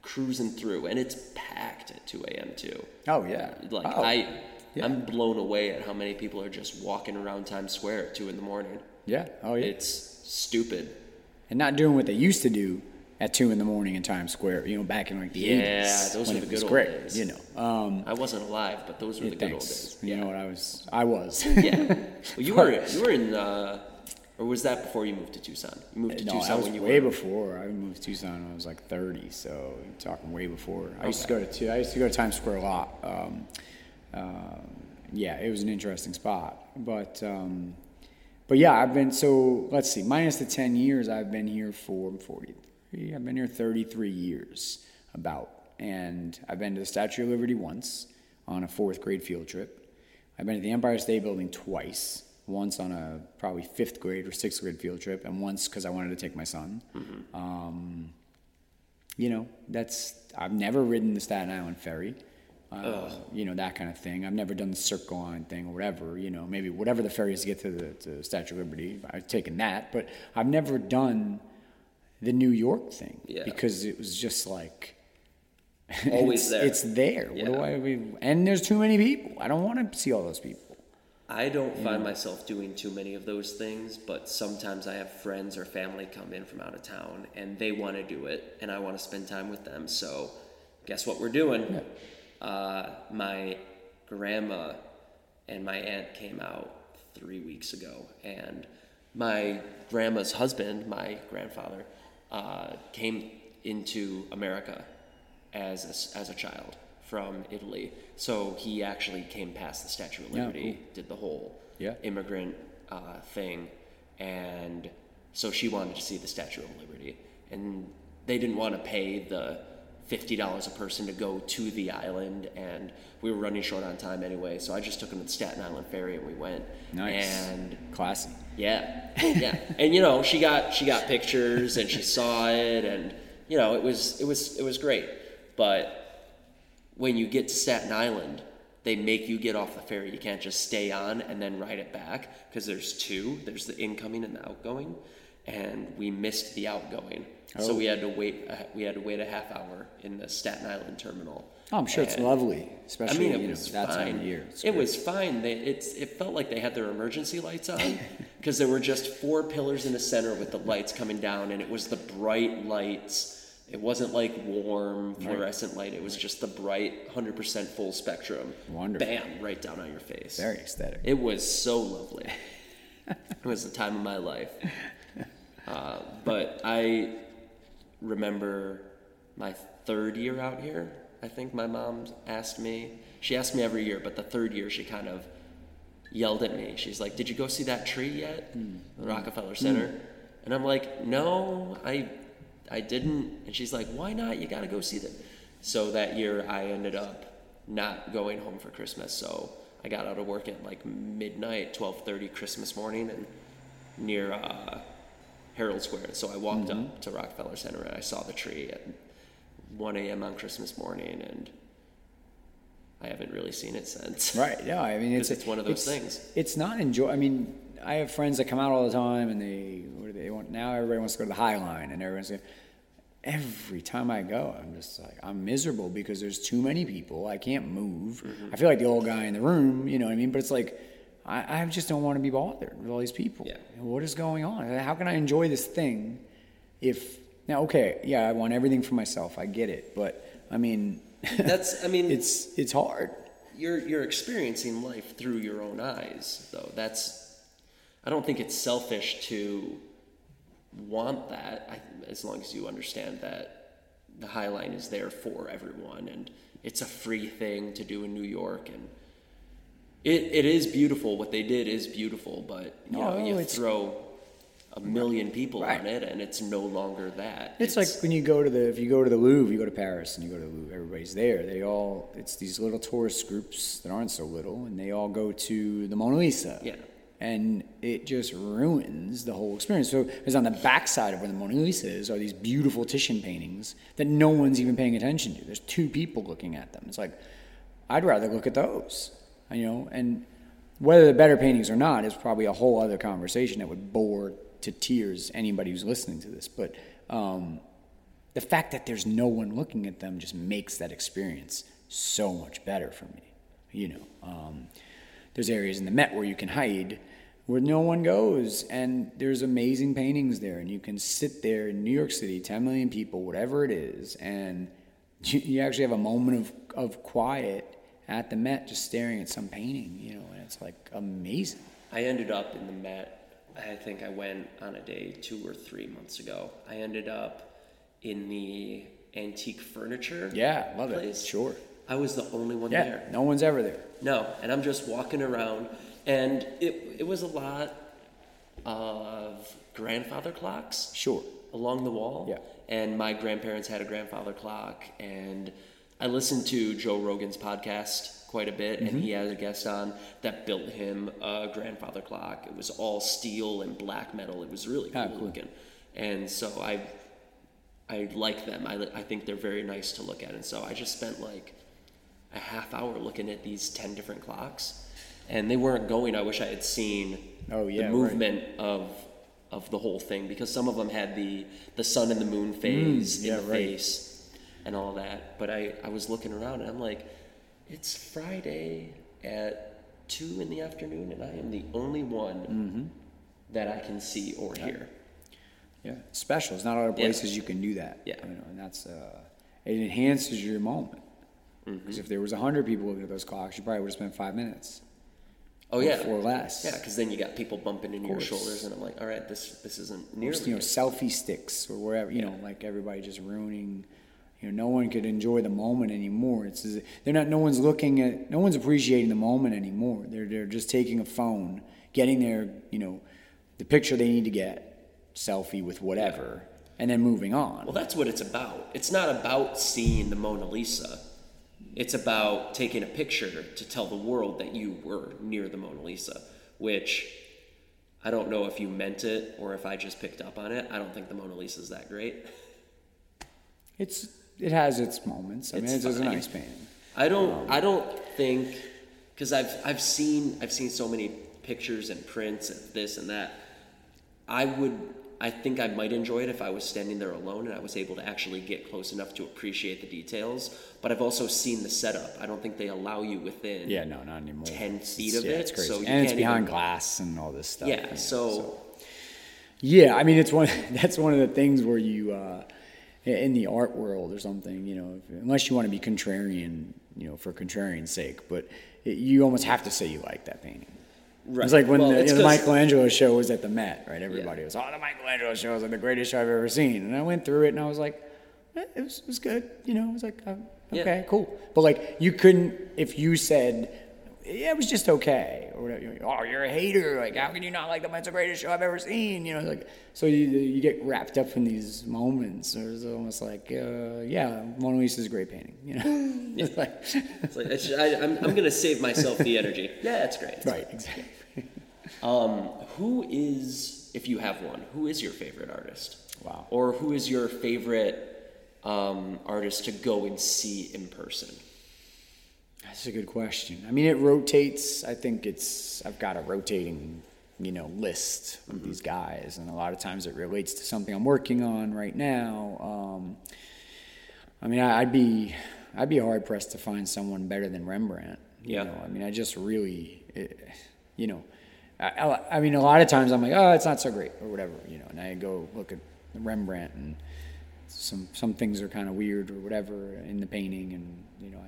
cruising through, and it's packed at 2 a.m. too. Oh yeah. Like I'm blown away at how many people are just walking around Times Square at 2 in the morning. Yeah. Oh yeah. It's stupid. And not doing what they used to do at 2 in the morning in Times Square, you know, back in like the 80s. Yeah, those were the good old days. You know, I wasn't alive, but those were the good old days. You know what, I was. Yeah. Well, you were in, or was that before you moved to Tucson? You moved to Tucson when you were? No, way before. I moved to Tucson when I was like 30, so I'm talking way before. I used to go to Times Square a lot. Yeah, it was an interesting spot, but yeah, I've been, so let's see, minus the 10 years, I've been here for 40. I've been here 33 years, about. And I've been to the Statue of Liberty once on a 4th grade field trip. I've been to the Empire State Building twice, once on a probably 5th grade or 6th grade field trip, and once because I wanted to take my son. Mm-hmm. You know, I've never ridden the Staten Island ferry, you know, that kind of thing. I've never done the Circle Line thing or whatever, you know, maybe whatever the ferry is to get to the Statue of Liberty, I've taken that, but I've never done the New York thing, because it was just like always there. It's there. Yeah. And there's too many people. I don't want to see all those people. I don't find myself doing too many of those things, but sometimes I have friends or family come in from out of town, and they want to do it, and I want to spend time with them. So, guess what we're doing? Yeah. My grandma and my aunt came out 3 weeks ago, and my grandma's husband, my grandfather, came into America as a child from Italy. So he actually came past the Statue of Liberty, did the whole immigrant thing. And so she wanted to see the Statue of Liberty. And they didn't want to pay the $50 a person to go to the island. And we were running short on time anyway. So I just took him to the Staten Island ferry and we went. Nice. And classy. Yeah. Yeah. And, you know, she got pictures and she saw it, and, you know, it was great. But when you get to Staten Island, they make you get off the ferry. You can't just stay on and then ride it back, because there's two. There's the incoming and the outgoing, and we missed the outgoing. Oh. So we had to wait. A half hour in the Staten Island terminal. Oh, I'm sure it's lovely, especially that time of year. It was fine. It felt like they had their emergency lights on, because there were just 4 pillars in the center with the lights coming down, and it was the bright lights. It wasn't like warm fluorescent light. It was just the bright 100% full spectrum. Wonderful. Bam, right down on your face. Very aesthetic. It was so lovely. It was the time of my life. But I remember my 3rd year out here, I think my mom asked me every year, but the 3rd year she kind of yelled at me. She's like, "Did you go see that tree yet? The Rockefeller Center?" And I'm like, "No, I didn't." And she's like, "Why not? You got to go see them." So that year I ended up not going home for Christmas. So I got out of work at like midnight, 12:30 Christmas morning, and near Herald Square. So I walked up to Rockefeller Center and I saw the tree at 1 a.m. on Christmas morning, and I haven't really seen it since. Right. Yeah. I mean, it's one of those things. It's not I mean, I have friends that come out all the time, and they want, now everybody wants to go to the High Line, and every time I go, I'm just like, I'm miserable because there's too many people. I can't move. I feel like the old guy in the room, you know what I mean? But it's like, I just don't want to be bothered with all these people. Yeah. What is going on? How can I enjoy this thing I want everything for myself. I get it. But I mean, it's hard. You're experiencing life through your own eyes though. I don't think it's selfish to want that, as long as you understand that the High Line is there for everyone and it's a free thing to do in New York, and it is beautiful. What they did is beautiful, but you throw a million people on it and it's no longer that. It's like when you go to the Louvre, you go to Paris and you go to the Louvre, everybody's there. It's these little tourist groups that aren't so little, and they all go to the Mona Lisa. Yeah. And it just ruins the whole experience. So because on the backside of where the Mona Lisa is are these beautiful Titian paintings that no one's even paying attention to. There's two people looking at them. It's like, I'd rather look at those, and whether they're better paintings or not is probably a whole other conversation that would bore to tears anybody who's listening to this. But the fact that there's no one looking at them just makes that experience so much better for me. There's areas in the Met where you can hide, where no one goes, and there's amazing paintings there, and you can sit there in New York City, 10 million people, whatever it is, and you actually have a moment of quiet at the Met just staring at some painting, and it's like amazing. I ended up in the Met, I think I went on a day 2 or 3 months ago. I ended up in the antique furniture place. It, sure. I was the only one there. No one's ever there. No, and I'm just walking around, and it was a lot of grandfather clocks. Sure. Along the wall. Yeah. And my grandparents had a grandfather clock, and I listened to Joe Rogan's podcast quite a bit, and he had a guest on that built him a grandfather clock. It was all steel and black metal. It was really cool looking. And so I like them. I think they're very nice to look at, and so I just spent like a half hour looking at these 10 different clocks, and they weren't going. I wish I had seen the movement of the whole thing, because some of them had the sun and the moon phase in the face and all that. But I was looking around, and I'm like, it's Friday at 2 p.m, and I am the only one that I can see or hear. Yeah, it's special. It's not other places you can do that. Yeah, and that's it enhances your moment. Because if there was 100 people looking at those clocks, you probably would have spent 5 minutes. Oh yeah, or less. Yeah, because then you got people bumping into your shoulders, and I'm like, all right, this isn't nearly. Just, selfie sticks or wherever. Like everybody just ruining. No one could enjoy the moment anymore. No one's looking at. No one's appreciating the moment anymore. They're just taking a phone, getting their the picture they need to get. Selfie with whatever, and then moving on. Well, that's what it's about. It's not about seeing the Mona Lisa. It's about taking a picture to tell the world that you were near the Mona Lisa, which I don't know if you meant it or if I just picked up on it. I don't think the Mona Lisa is that great. It has its moments. It's a nice painting. I don't think because I've seen so many pictures and prints and this and that. I think I might enjoy it if I was standing there alone and I was able to actually get close enough to appreciate the details. But I've also seen the setup. I don't think they allow you within 10 feet of it. It's crazy. So it's behind glass and all this stuff. Yeah, it's that's one of the things where you in the art world or something, unless you want to be contrarian, for contrarian's sake, but you almost have to say you like that painting. Right. It's like when the Michelangelo show was at the Met, right? Everybody was, the Michelangelo show is like the greatest show I've ever seen. And I went through it and I was like, it was good. It was like, cool. But like, you couldn't, if you said, it was just okay, or whatever, you're a hater. Like, how can you not like the Met's the greatest show I've ever seen? So you get wrapped up in these moments. Or it's almost like, Mona Lisa's a great painting. I'm going to save myself the energy. Yeah, that's great. Right, exactly. Who is, if you have one, who is your favorite artist? Wow. Or who is your favorite artist to go and see in person? That's a good question. It rotates. I think I've got a rotating, list of these guys, and a lot of times it relates to something I'm working on right now. I'd be hard pressed to find someone better than Rembrandt. Yeah. I just really, a lot of times I'm like, it's not so great or whatever, and I go look at Rembrandt, and some things are kind of weird or whatever in the painting, and I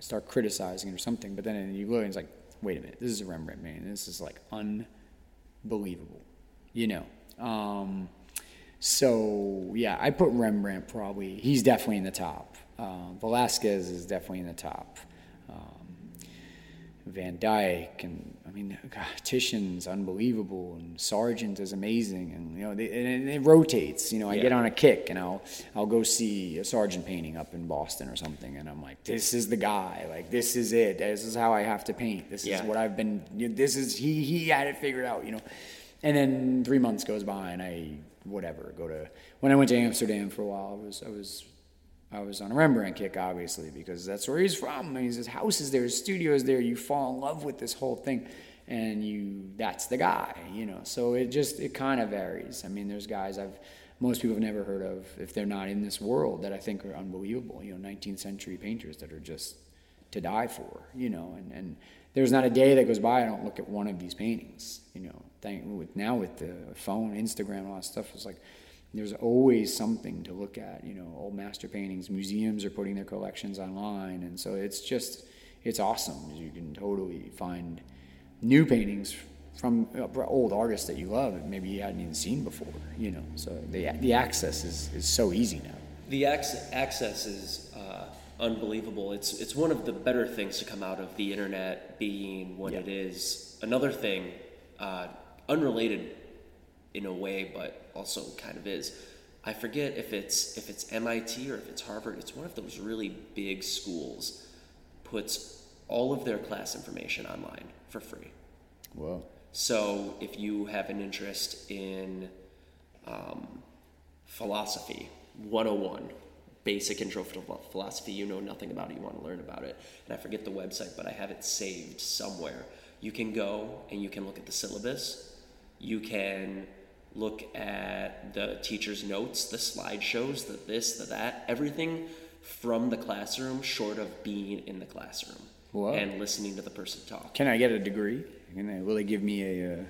start criticizing it or something, but then you look and it's like, wait a minute, this is a Rembrandt, man. This is like unbelievable. So, yeah, I put Rembrandt probably. He's definitely in the top. Velasquez is definitely in the top. Van Dyke, and I mean, God, Titian's unbelievable, and Sargent is amazing, and you know, and it rotates. You know, I get on a kick, and I'll go see a Sargent painting up in Boston or something, and I'm like, this is the guy, like this is it, this is how I have to paint, this is what I've been, this is he had it figured out, you know. And then 3 months goes by, and when I went to Amsterdam for a while, I was on a Rembrandt kick, obviously, because that's where he's from. I mean, his house is there, his studio is there. You fall in love with this whole thing, and that's the guy, you know. So it kind of varies. I mean, there's guys most people have never heard of, if they're not in this world, that I think are unbelievable, you know, 19th century painters that are just to die for, you know. And there's not a day that goes by I don't look at one of these paintings, you know. Now with the phone, Instagram, all that stuff, it's like, there's always something to look at, you know, old master paintings. Museums are putting their collections online, and so it's awesome. You can totally find new paintings from old artists that you love and maybe you hadn't even seen before, you know. So the access is so easy now. The access is unbelievable. It's one of the better things to come out of the internet being what it is. Another thing, unrelated in a way, but also kind of is. I forget if it's MIT or if it's Harvard. It's one of those really big schools puts all of their class information online for free. Wow. So if you have an interest in philosophy 101, basic intro to philosophy, you know nothing about it, you want to learn about it. And I forget the website, but I have it saved somewhere. You can go and you can look at the syllabus. You can look at the teacher's notes, the slideshows, the this, the that, everything from the classroom short of being in the classroom. Whoa. And listening to the person talk. Can I get a degree? Will they give me if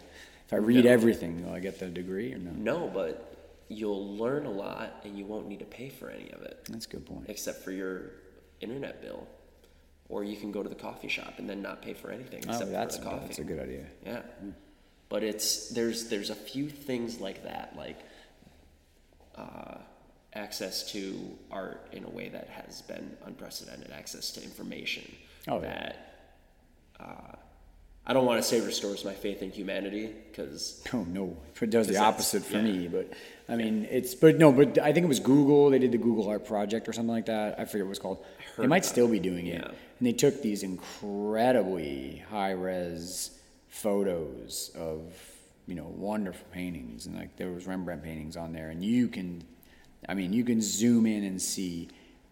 I read everything, will I get the degree or no? No, but you'll learn a lot and you won't need to pay for any of it. That's a good point. Except for your internet bill. Or you can go to the coffee shop and then not pay for anything except for the coffee. That's a good idea. Yeah. Mm. But there's a few things like that, like access to art in a way that has been unprecedented, access to information I don't want to say restores my faith in humanity, because it does the opposite for me. But I mean, but I think it was Google. They did the Google Art Project or something like that. I forget what it's called. They might still be doing it, and they took these incredibly high res photos of, you know, wonderful paintings, and like there was Rembrandt paintings on there, and you can zoom in and see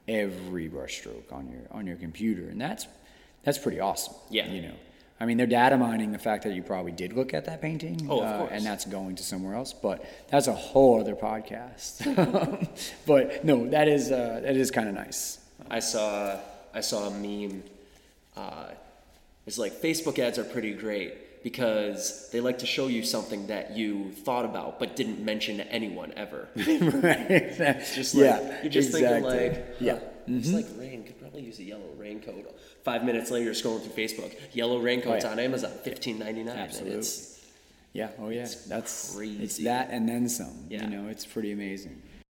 every brushstroke on your computer, and that's pretty awesome. Yeah, you know, I mean, they're data mining the fact that you probably did look at that painting, of course, and that's going to somewhere else, but that's a whole other podcast. But no, that is kind of nice. I saw a meme. It's like Facebook ads are pretty great, because they like to show you something that you thought about but didn't mention to anyone ever. Right. It's just like, you're just thinking like, it's like rain, could probably use a yellow raincoat. 5 minutes later, you're scrolling through Facebook. Yellow raincoats on Amazon, $15.99. Absolutely. It's crazy. It's that and then some. Yeah. You know, it's pretty amazing.